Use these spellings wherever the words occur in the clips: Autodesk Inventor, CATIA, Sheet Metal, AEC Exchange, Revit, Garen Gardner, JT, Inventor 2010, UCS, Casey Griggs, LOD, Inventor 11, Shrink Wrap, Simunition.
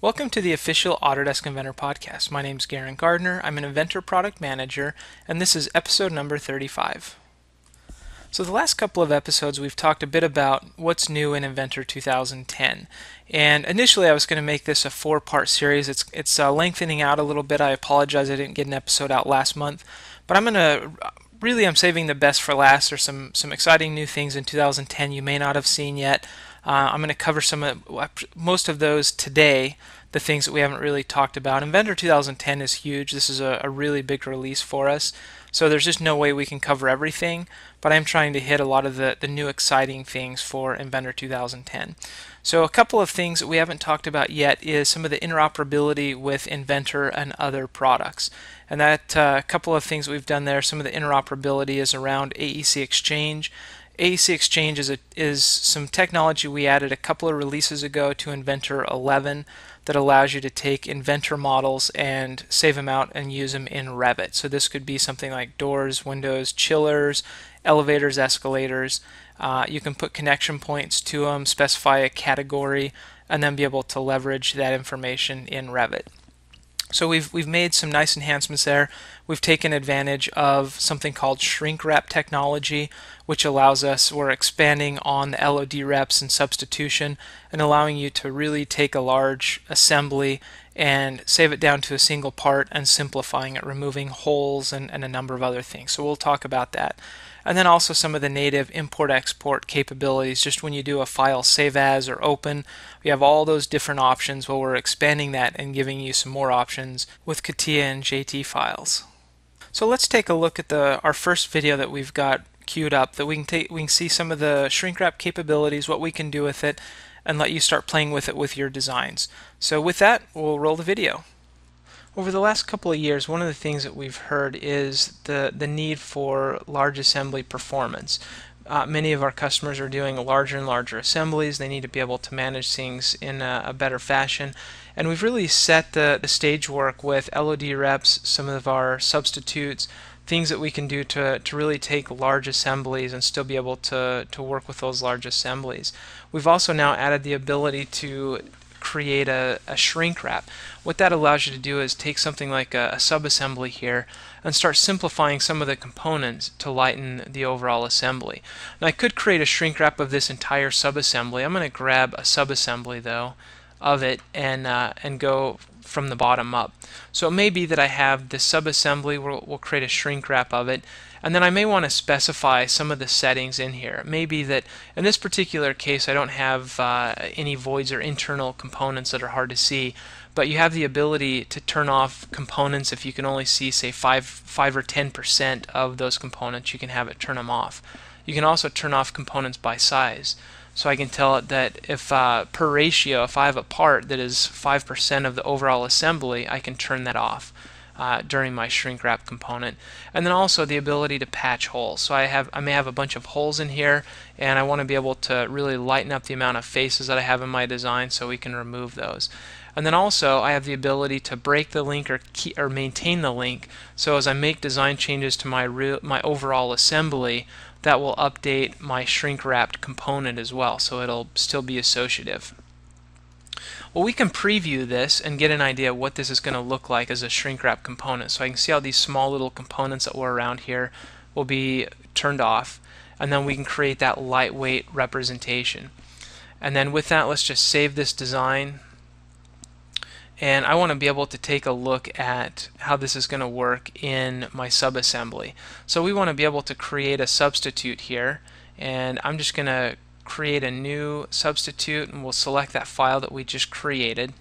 Welcome to the official Autodesk Inventor podcast. My name is Garen Gardner. I'm an Inventor product manager, and this is episode number 35. So the last couple of episodes we've talked a bit about what's new in Inventor 2010. And initially I was going to make this a four-part series. It's lengthening out a little bit. I apologize I didn't get an episode out last month, but I'm saving the best for last. There's some exciting new things in 2010 you may not have seen yet. I'm going to cover most of those today, the things that we haven't really talked about. Inventor 2010 is huge. This is a really big release for us, so there's just no way we can cover everything, but I'm trying to hit a lot of the new exciting things for Inventor 2010. So a couple of things that we haven't talked about yet is some of the interoperability with Inventor and other products. And that couple of things we've done there, some of the interoperability is around AEC Exchange. AEC Exchange is some technology we added a couple of releases ago to Inventor 11 that allows you to take Inventor models and save them out and use them in Revit. So this could be something like doors, windows, chillers, elevators, escalators. You can put connection points to them, specify a category, and then be able to leverage that information in Revit. So we've made some nice enhancements there. We've taken advantage of something called Shrink Wrap technology, which allows us, we're expanding on the LOD reps and substitution and allowing you to really take a large assembly and save it down to a single part and simplifying it, removing holes and a number of other things. So we'll talk about that. And then also some of the native import-export capabilities. Just when you do a file save as or open, we have all those different options. Well, we're expanding that and giving you some more options with CATIA and JT files. So let's take a look at our first video that we've got queued up, that we can see some of the shrink wrap capabilities, what we can do with it, and let you start playing with it with your designs. So with that, we'll roll the video. Over the last couple of years, one of the things that we've heard is the need for large assembly performance. Many of our customers are doing larger and larger assemblies. They need to be able to manage things in a better fashion. And we've really set the stage work with LOD reps, some of our substitutes, things that we can do to really take large assemblies and still be able to work with those large assemblies. We've also now added the ability to create a shrink wrap. What that allows you to do is take something like a sub-assembly here and start simplifying some of the components to lighten the overall assembly. Now I could create a shrink wrap of this entire sub-assembly. I'm going to grab a sub-assembly though of it and go from the bottom up. So it may be that I have this sub-assembly, we'll create a shrink wrap of it, and then I may want to specify some of the settings in here. It may be that in this particular case I don't have any voids or internal components that are hard to see, but you have the ability to turn off components. If you can only see, say, 5 or 10% of those components, you can have it turn them off. You can also turn off components by size. So I can tell it that if per ratio, if I have a part that is 5% of the overall assembly, I can turn that off during my shrink wrap component. And then also the ability to patch holes. So I may have a bunch of holes in here, and I want to be able to really lighten up the amount of faces that I have in my design, so we can remove those. And then also I have the ability to break the link or maintain the link. So as I make design changes to my overall assembly, that will update my shrink wrapped component as well, so it'll still be associative. Well, we can preview this and get an idea of what this is going to look like as a shrink wrap component. So I can see how these small little components that were around here will be turned off, and then we can create that lightweight representation. And then with that, let's just save this design. And I want to be able to take a look at how this is going to work in my sub-assembly. So we want to be able to create a substitute here, and I'm just going to create a new substitute, and we'll select that file that we just created.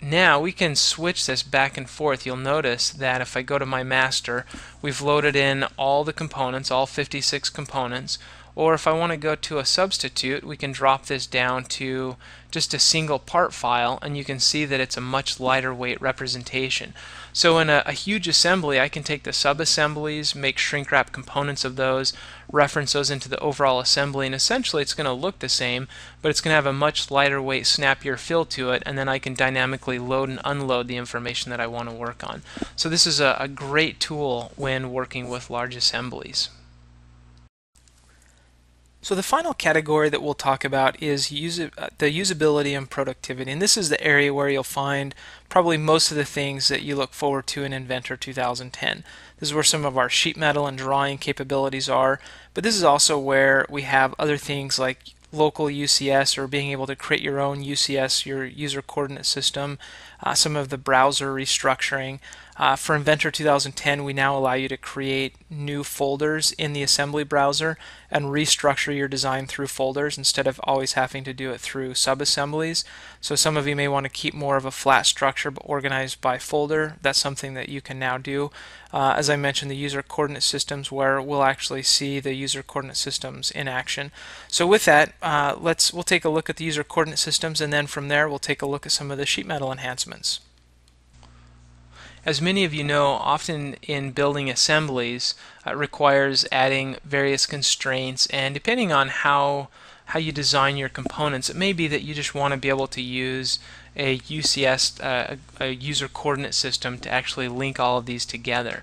Now we can switch this back and forth. You'll notice that if I go to my master, we've loaded in all the components, all 56 components. Or if I want to go to a substitute, we can drop this down to just a single part file, and you can see that it's a much lighter weight representation. So in a huge assembly, I can take the sub-assemblies, make shrink wrap components of those, reference those into the overall assembly, and essentially it's going to look the same, but it's going to have a much lighter weight, snappier feel to it, and then I can dynamically load and unload the information that I want to work on. So this is a great tool when working with large assemblies. So the final category that we'll talk about is the usability and productivity, and this is the area where you'll find probably most of the things that you look forward to in Inventor 2010. This is where some of our sheet metal and drawing capabilities are, but this is also where we have other things like local UCS, or being able to create your own UCS, your user coordinate system, some of the browser restructuring. For Inventor 2010, we now allow you to create new folders in the assembly browser and restructure your design through folders instead of always having to do it through sub-assemblies. So some of you may want to keep more of a flat structure but organized by folder. That's something that you can now do. As I mentioned, the user coordinate systems, where we'll actually see the user coordinate systems in action. So with that, we'll take a look at the user coordinate systems, and then from there we'll take a look at some of the sheet metal enhancements. As many of you know, often in building assemblies, it requires adding various constraints, and depending on how you design your components, it may be that you just want to be able to use a UCS, a user coordinate system, to actually link all of these together.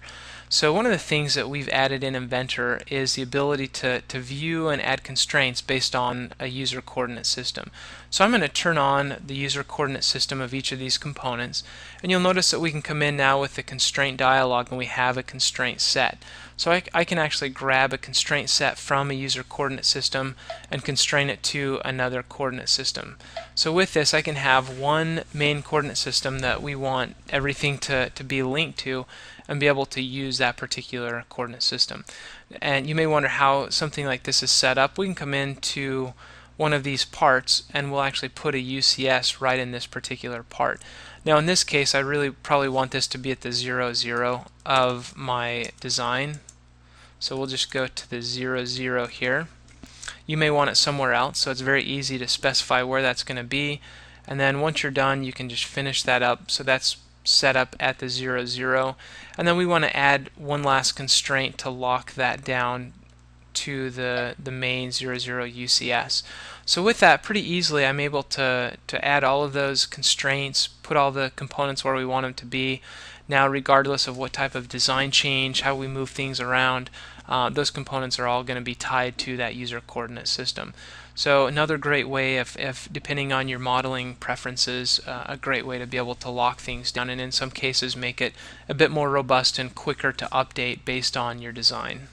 So one of the things that we've added in Inventor is the ability to view and add constraints based on a user coordinate system. So I'm going to turn on the user coordinate system of each of these components, and you'll notice that we can come in now with the constraint dialog, and we have a constraint set. So I can actually grab a constraint set from a user coordinate system and constrain it to another coordinate system. So with this, I can have one main coordinate system that we want everything to be linked to, and be able to use that particular coordinate system. And you may wonder how something like this is set up. We can come into one of these parts, and we'll actually put a UCS right in this particular part. Now in this case, I really probably want this to be at the 0, 0 of my design. So we'll just go to the 0, 0 here. You may want it somewhere else, so it's very easy to specify where that's going to be. And then once you're done, you can just finish that up. So that's set up at the 0, 0, and then we want to add one last constraint to lock that down to the main 0, 0 UCS. So with that, pretty easily I'm able to add all of those constraints, put all the components where we want them to be. Now regardless of what type of design change, how we move things around, those components are all going to be tied to that user coordinate system. So another great way, if depending on your modeling preferences, a great way to be able to lock things down, and in some cases make it a bit more robust and quicker to update based on your design.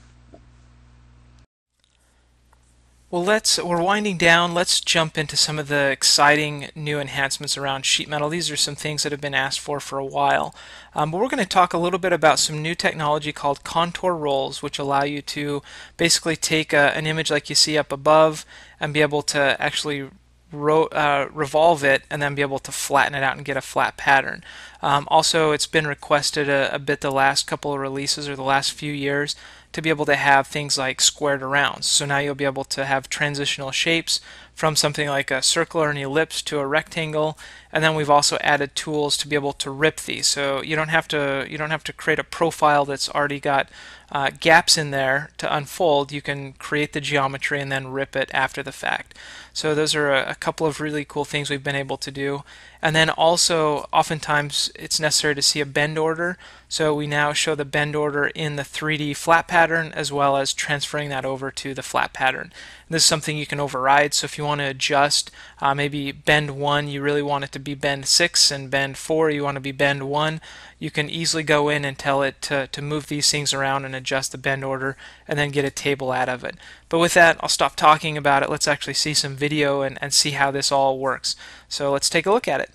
Well, we're winding down. Let's jump into some of the exciting new enhancements around sheet metal. These are some things that have been asked for a while. But we're going to talk a little bit about some new technology called contour rolls, which allow you to basically take an image like you see up above and be able to actually revolve it and then be able to flatten it out and get a flat pattern. Also, it's been requested a bit the last couple of releases, or the last few years, to be able to have things like squared arounds. So now you'll be able to have transitional shapes from something like a circle or an ellipse to a rectangle, and then we've also added tools to be able to rip these. So you don't have to create a profile that's already got gaps in there to unfold. You can create the geometry and then rip it after the fact. So those are a couple of really cool things we've been able to do. And then also, oftentimes it's necessary to see a bend order, so we now show the bend order in the 3D flat pattern, as well as transferring that over to the flat pattern. This is something you can override, so if you want to adjust, maybe bend 1, you really want it to be bend 6, and bend 4, you want to be bend 1, you can easily go in and tell it to move these things around and adjust the bend order, and then get a table out of it. But with that, I'll stop talking about it. Let's actually see some video and see how this all works. So let's take a look at it.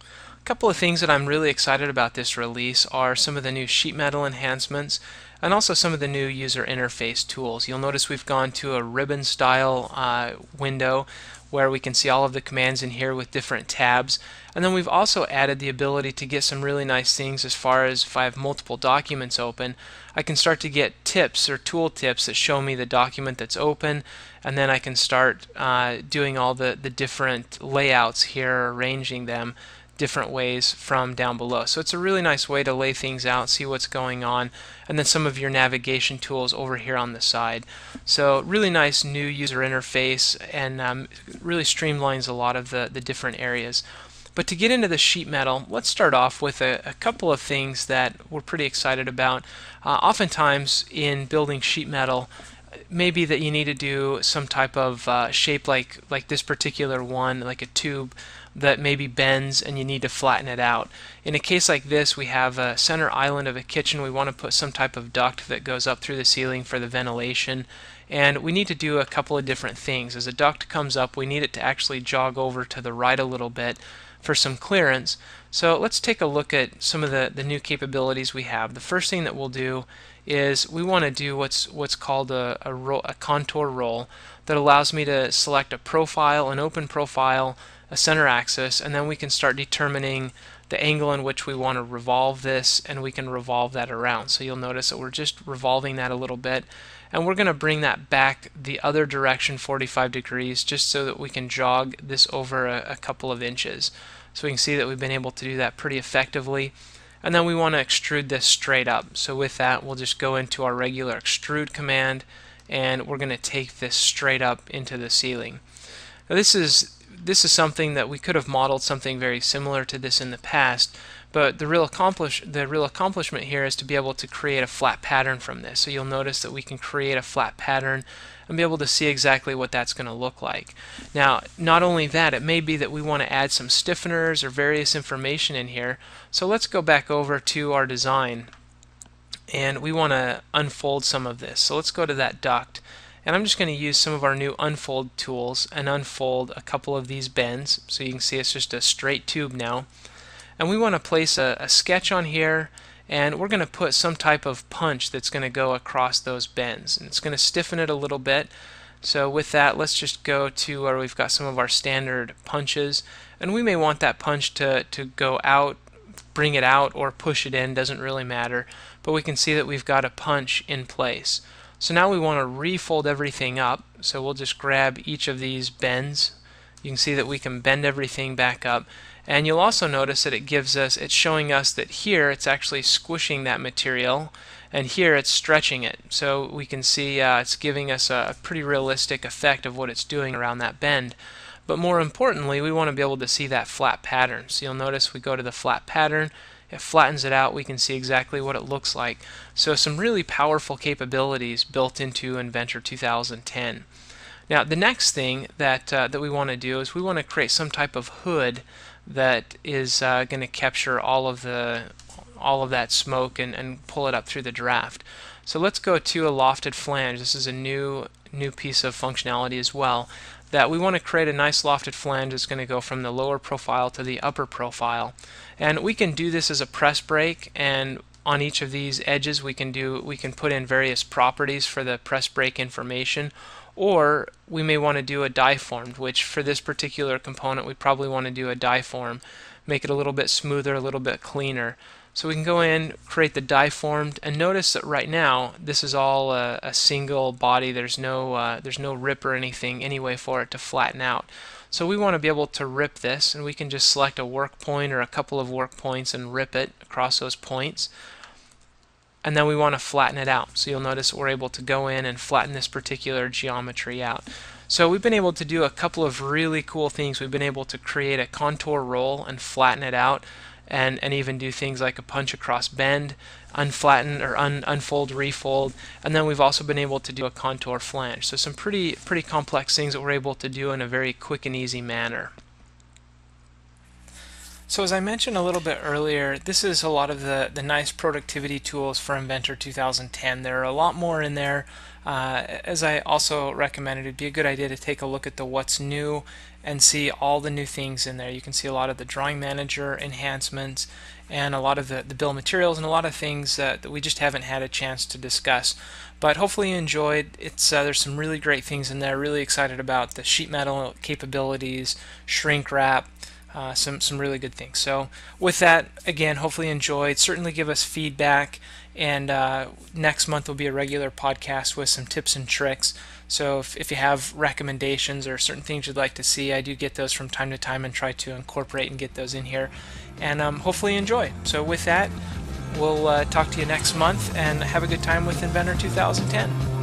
A couple of things that I'm really excited about this release are some of the new sheet metal enhancements. and also some of the new user interface tools. You'll notice we've gone to a ribbon style window where we can see all of the commands in here with different tabs. And then we've also added the ability to get some really nice things as far as if I have multiple documents open, I can start to get tips or tool tips that show me the document that's open, and then I can start doing all the different layouts here, arranging them different ways from down below. So it's a really nice way to lay things out, see what's going on, and then some of your navigation tools over here on the side. So really nice new user interface, and really streamlines a lot of the different areas. But to get into the sheet metal, let's start off with a couple of things that we're pretty excited about. Oftentimes in building sheet metal, maybe that you need to do some type of shape like this particular one, like a tube that maybe bends and you need to flatten it out. In a case like this, we have a center island of a kitchen. We want to put some type of duct that goes up through the ceiling for the ventilation, and we need to do a couple of different things. As a duct comes up, we need it to actually jog over to the right a little bit for some clearance. So let's take a look at some of the new capabilities we have. The first thing that we'll do is we want to do what's called a contour roll that allows me to select a profile, an open profile, a center axis, and then we can start determining the angle in which we want to revolve this, and we can revolve that around. So you'll notice that we're just revolving that a little bit, and we're going to bring that back the other direction 45 degrees just so that we can jog this over a couple of inches. So we can see that we've been able to do that pretty effectively. And then we want to extrude this straight up. So with that, we'll just go into our regular extrude command, and we're going to take this straight up into the ceiling. Now this is something that we could have modeled something very similar to this in the past, but the real accomplishment here is to be able to create a flat pattern from this. So you'll notice that we can create a flat pattern and be able to see exactly what that's going to look like. Now, not only that, it may be that we want to add some stiffeners or various information in here. So let's go back over to our design, and we want to unfold some of this. So let's go to that duct, and I'm just going to use some of our new unfold tools and unfold a couple of these bends. So you can see it's just a straight tube now. And we want to place a sketch on here, and we're going to put some type of punch that's going to go across those bends, and it's going to stiffen it a little bit. So with that, let's just go to where we've got some of our standard punches, and we may want that punch to go out, bring it out, or push it in, doesn't really matter, but we can see that we've got a punch in place. So now we want to refold everything up, so we'll just grab each of these bends. You can see that we can bend everything back up, and you'll also notice that it's showing us that here it's actually squishing that material, and here it's stretching it. So we can see it's giving us a pretty realistic effect of what it's doing around that bend. But more importantly, we want to be able to see that flat pattern. So you'll notice we go to the flat pattern, it flattens it out, we can see exactly what it looks like. So some really powerful capabilities built into Inventor 2010. Now the next thing that we want to do is we want to create some type of hood that is going to capture all of that smoke and pull it up through the draft. So let's go to a lofted flange. This is a new piece of functionality as well, that we want to create a nice lofted flange that's going to go from the lower profile to the upper profile. And we can do this as a press break, and on each of these edges we can put in various properties for the press break information, or we may want to do a die formed, which for this particular component we probably want to do a die form, make it a little bit smoother, a little bit cleaner. So we can go in, create the die formed, and notice that right now this is all a single body. There's no rip or anything anyway for it to flatten out. So we want to be able to rip this, and we can just select a work point or a couple of work points and rip it across those points. And then we want to flatten it out. So you'll notice we're able to go in and flatten this particular geometry out. So we've been able to do a couple of really cool things. We've been able to create a contour roll and flatten it out, and even do things like a punch across bend, unflatten or unfold, refold, and then we've also been able to do a contour flange. So some pretty complex things that we're able to do in a very quick and easy manner. So as I mentioned a little bit earlier, this is a lot of the nice productivity tools for Inventor 2010. There are a lot more in there. As I also recommended, it'd be a good idea to take a look at the what's new and see all the new things in there. You can see a lot of the drawing manager enhancements and a lot of the bill of materials and a lot of things that we just haven't had a chance to discuss. But hopefully you enjoyed. There's some really great things in there. Really excited about the sheet metal capabilities, shrink wrap, some really good things. So with that, again, hopefully you enjoyed. Certainly give us feedback, and next month will be a regular podcast with some tips and tricks. So if you have recommendations or certain things you'd like to see, I do get those from time to time and try to incorporate and get those in here. And hopefully you enjoy. So with that, we'll talk to you next month, and have a good time with Inventor 2010.